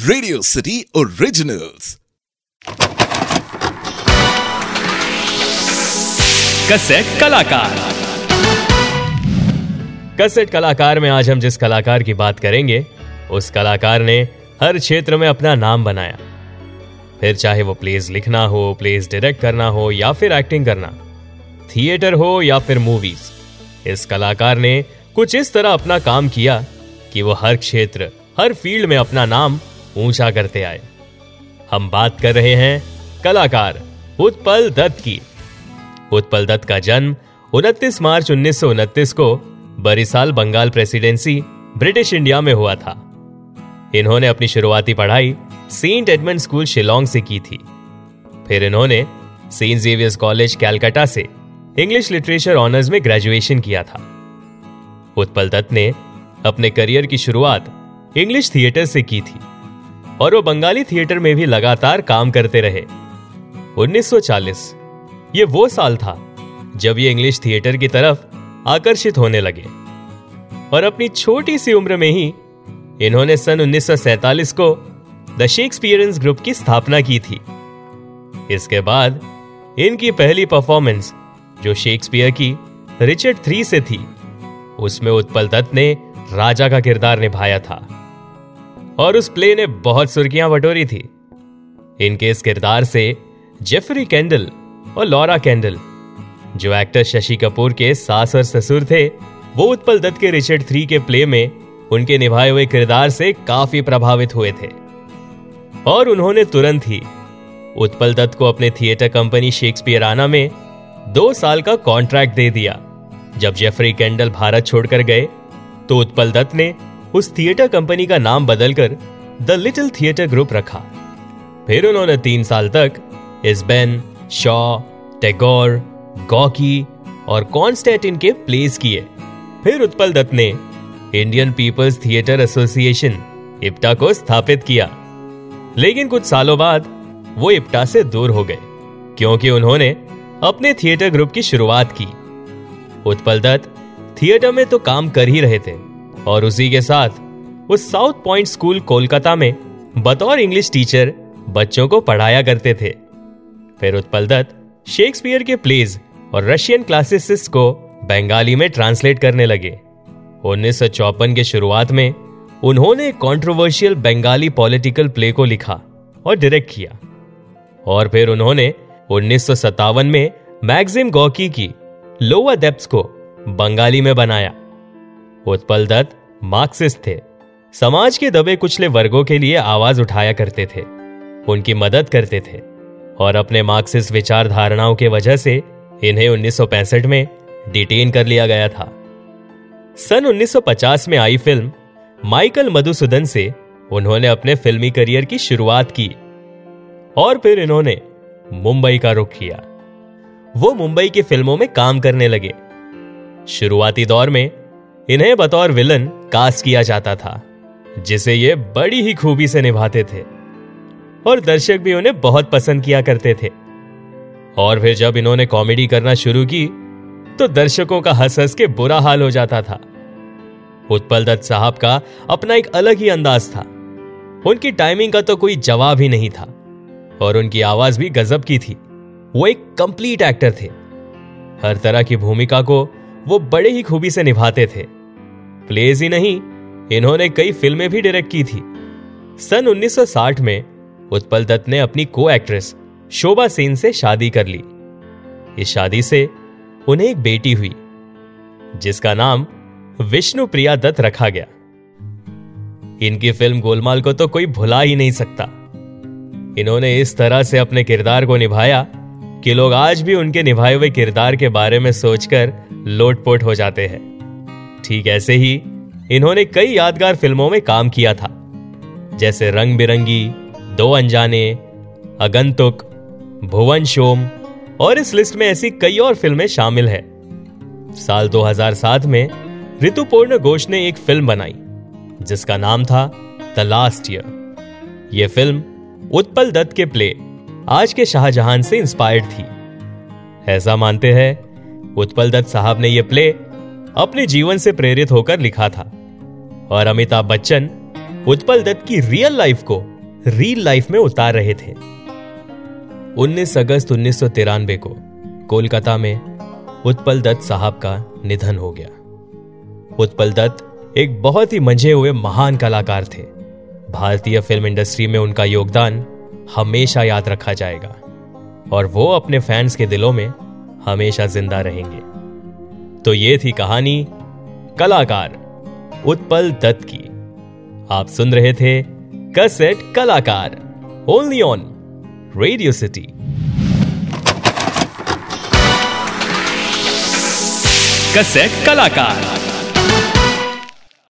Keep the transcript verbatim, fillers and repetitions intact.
Radio City Originals. Cassette कलाकार। Cassette कलाकार में आज हम जिस कलाकार की बात करेंगे उस कलाकार ने हर क्षेत्र में अपना नाम बनाया, फिर चाहे वो प्लेज लिखना हो, प्लेज डायरेक्ट करना हो या फिर एक्टिंग करना, थिएटर हो या फिर मूवीज। इस कलाकार ने कुछ इस तरह अपना काम किया कि वो हर क्षेत्र, हर फील्ड में अपना नाम ऊंचा करते आए। हम बात कर रहे हैं कलाकार उत्पल दत्त की। उत्पल दत्त का जन्म उनतीस मार्च उन्नीस सौ उनतीस को Barisal Bengal presidency British India में हुआ था। इन्होंने अपनी शुरुआती पढ़ाई सेंट एडमंड स्कूल शिलोंग से की थी। फिर इन्होंने सेंट जेवियर्स कॉलेज कैलकाटा से इंग्लिश लिटरेचर ऑनर्स में ग्रेजुएशन किया था। उत्पल दत्त ने अपने करियर की शुरुआत इंग्लिश थिएटर से की थी और वो बंगाली थिएटर में भी लगातार काम करते रहे। उन्नीस सौ चालीस ये वो साल था जब ये इंग्लिश थिएटर की तरफ आकर्षित होने लगे और अपनी छोटी सी उम्र में ही इन्होंने सन उन्नीस सौ सैंतालीस को द शेक्सपियरेंस ग्रुप की स्थापना की थी। इसके बाद इनकी पहली परफॉर्मेंस जो शेक्सपियर की रिचर्ड थ्री से थी, उसमें उत्पल दत्त ने राजा का किरदार निभाया था और उस प्ले ने बहुत सुर्खियां बटोरी थी। इनके इस किरदार से जेफरी केंडल और लॉरा केंडल, जो एक्टर शशि कपूर के सास और ससुर थे, वो उत्पल दत्त के रिचर्ड थ्री के प्ले में उनके निभाए हुए किरदार से काफी प्रभावित हुए थे और उन्होंने तुरंत ही उत्पल दत्त को अपने थिएटर कंपनी शेक्सपियराना में दो साल का कॉन्ट्रैक्ट दे दिया। जब जेफरी केंडल भारत छोड़कर गए तो उत्पल दत्त ने उस थिएटर कंपनी का नाम बदलकर द लिटिल थिएटर ग्रुप रखा। फिर उन्होंने तीन साल तक इब्सेन, शॉ, टैगोर, गोर्की और कॉन्स्टेंटिन के प्लेस किए। फिर उत्पल दत्त ने Indian People's Theatre Association IPTA को स्थापित किया, लेकिन कुछ सालों बाद वो इप्टा से दूर हो गए क्योंकि उन्होंने अपने थिएटर ग्रुप की शुरुआत की। उत्पल दत्त थिएटर में तो काम कर ही रहे थे और उसी के साथ वो साउथ पॉइंट स्कूल कोलकाता में बतौर इंग्लिश टीचर बच्चों को पढ़ाया करते थे। फिर उत्पल दत्त शेक्सपियर के प्लेज और रशियन क्लासिसिस्ट को बंगाली में ट्रांसलेट करने लगे। उन्नीस सौ चौपन के शुरुआत में उन्होंने कंट्रोवर्शियल बंगाली पॉलिटिकल प्ले को लिखा और डायरेक्ट किया और फिर उन्होंने उन्नीस सौ सत्तावन में मैक्सिम गोर्की की लोअर डेप्थ्स को बंगाली में बनाया। उत्पल दत्त मार्क्सिस्ट थे, समाज के दबे कुचले वर्गों के लिए आवाज उठाया करते थे, उनकी मदद करते थे और अपने मार्क्सिस्ट विचार धारणाओं के वजह से इन्हें उन्नीस सौ पैंसठ में डिटेन कर लिया गया था। सन उन्नीस सौ पचास में आई फिल्म माइकल मधुसूदन से उन्होंने अपने फिल्मी करियर की शुरुआत की और फिर इन्होंने मुंबई का रुख किया। वो मुंबई की फिल्मों में काम करने लगे। शुरुआती दौर में इन्हें बतौर विलन कास्ट किया जाता था, जिसे ये बड़ी ही खूबी से निभाते थे और दर्शक भी उन्हें बहुत पसंद किया करते थे। और फिर जब इन्होंने कॉमेडी करना शुरू की तो दर्शकों का हंस हंस के बुरा हाल हो जाता था। उत्पल दत्त साहब का अपना एक अलग ही अंदाज था, उनकी टाइमिंग का तो कोई जवाब ही नहीं था और उनकी आवाज भी गजब की थी। वो एक कंप्लीट एक्टर थे, हर तरह की भूमिका को वो बड़े ही खूबी से निभाते थे। प्लेज ही नहीं, इन्होंने कई फिल्में भी डायरेक्ट की थी। सन उन्नीस सौ साठ में उत्पल दत्त ने अपनी को एक्ट्रेस शोभा सेन से शादी कर ली। इस शादी से उन्हें एक बेटी हुई जिसका नाम विष्णुप्रिया दत्त रखा गया। इनकी फिल्म गोलमाल को तो कोई भुला ही नहीं सकता। इन्होंने इस तरह से अपने किरदार को निभाया कि लोग आज भी उनके निभाए हुए किरदार के बारे में सोचकर लोटपोट हो जाते हैं। ठीक ऐसे ही इन्होंने कई यादगार फिल्मों में काम किया था, जैसे रंगबिरंगी, दो अंजाने, अगंतुक, भुवन शोम और इस लिस्ट में ऐसी कई और फिल्में शामिल हैं। साल दो हज़ार सात में ऋतुपूर्ण घोष ने एक फिल्म बनाई जिसका नाम था द लास्ट ईयर। यह फिल्म उत्पल दत्त के प्ले आज के शाहजहां से इंस्पायर्ड थी। ऐसा मानते हैं उत्पल दत्त साहब ने यह प्ले अपने जीवन से प्रेरित होकर लिखा था और अमिताभ बच्चन उत्पल दत्त की रियल लाइफ को रियल लाइफ में उतार रहे थे। उन्नीस अगस्त उन्नीस सौ तिरानवे को कोलकाता में उत्पल दत्त साहब का निधन हो गया। उत्पल दत्त एक बहुत ही मंझे हुए महान कलाकार थे। भारतीय फिल्म इंडस्ट्री में उनका योगदान हमेशा याद रखा जाएगा और वो अपने फैंस के दिलों में हमेशा जिंदा रहेंगे। तो ये थी कहानी कलाकार उत्पल दत्त की। आप सुन रहे थे कैसेट कलाकार, only on radio city. Cassette कलाकार।